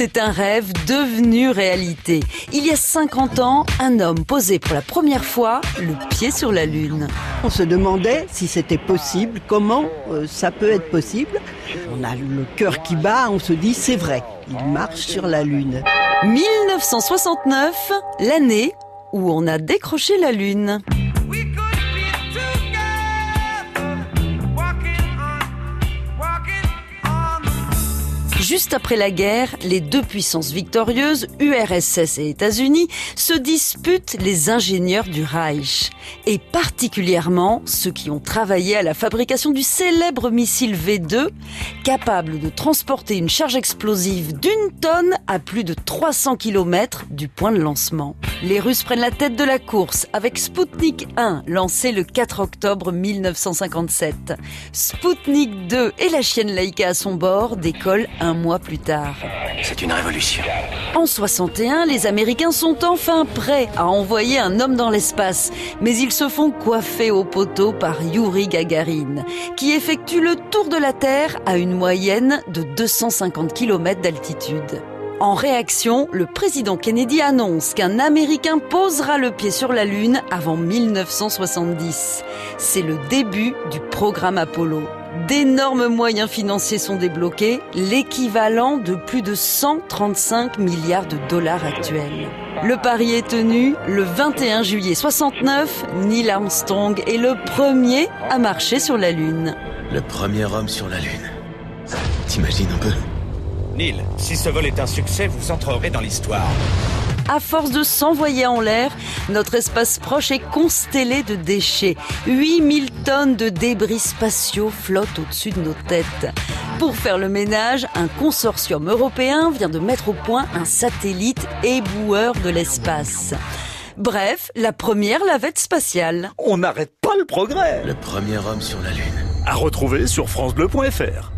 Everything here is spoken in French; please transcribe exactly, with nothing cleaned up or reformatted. C'est un rêve devenu réalité. Il y a cinquante ans, un homme posait pour la première fois le pied sur la Lune. On se demandait si c'était possible, comment euh, ça peut être possible. On a le cœur qui bat, on se dit c'est vrai, il marche sur la Lune. mille neuf cent soixante-neuf, l'année où on a décroché la Lune. Juste après la guerre, les deux puissances victorieuses, U R S S et États-Unis, se disputent les ingénieurs du Reich. Et particulièrement ceux qui ont travaillé à la fabrication du célèbre missile V deux, capable de transporter une charge explosive d'une tonne à plus de trois cents kilomètres du point de lancement. Les Russes prennent la tête de la course avec Spoutnik un, lancé le quatre octobre mille neuf cent cinquante-sept. Spoutnik deux et la chienne Laïka à son bord décollent un mois plus tard. C'est une révolution. En soixante et un, les Américains sont enfin prêts à envoyer un homme dans l'espace. Mais ils se font coiffer au poteau par Youri Gagarine, qui effectue le tour de la Terre à une moyenne de deux cent cinquante kilomètres d'altitude. En réaction, le président Kennedy annonce qu'un Américain posera le pied sur la Lune avant mille neuf cent soixante-dix. C'est le début du programme Apollo. D'énormes moyens financiers sont débloqués, l'équivalent de plus de cent trente-cinq milliards de dollars actuels. Le pari est tenu, le vingt et un juillet soixante-neuf, Neil Armstrong est le premier à marcher sur la Lune. Le premier homme sur la Lune. T'imagines un peu ? Neil, si ce vol est un succès, vous entrerez dans l'histoire. À force de s'envoyer en l'air, notre espace proche est constellé de déchets. huit mille tonnes de débris spatiaux flottent au-dessus de nos têtes. Pour faire le ménage, un consortium européen vient de mettre au point un satellite éboueur de l'espace. Bref, la première navette spatiale. On n'arrête pas le progrès. Le premier homme sur la Lune. À retrouver sur francebleu point fr.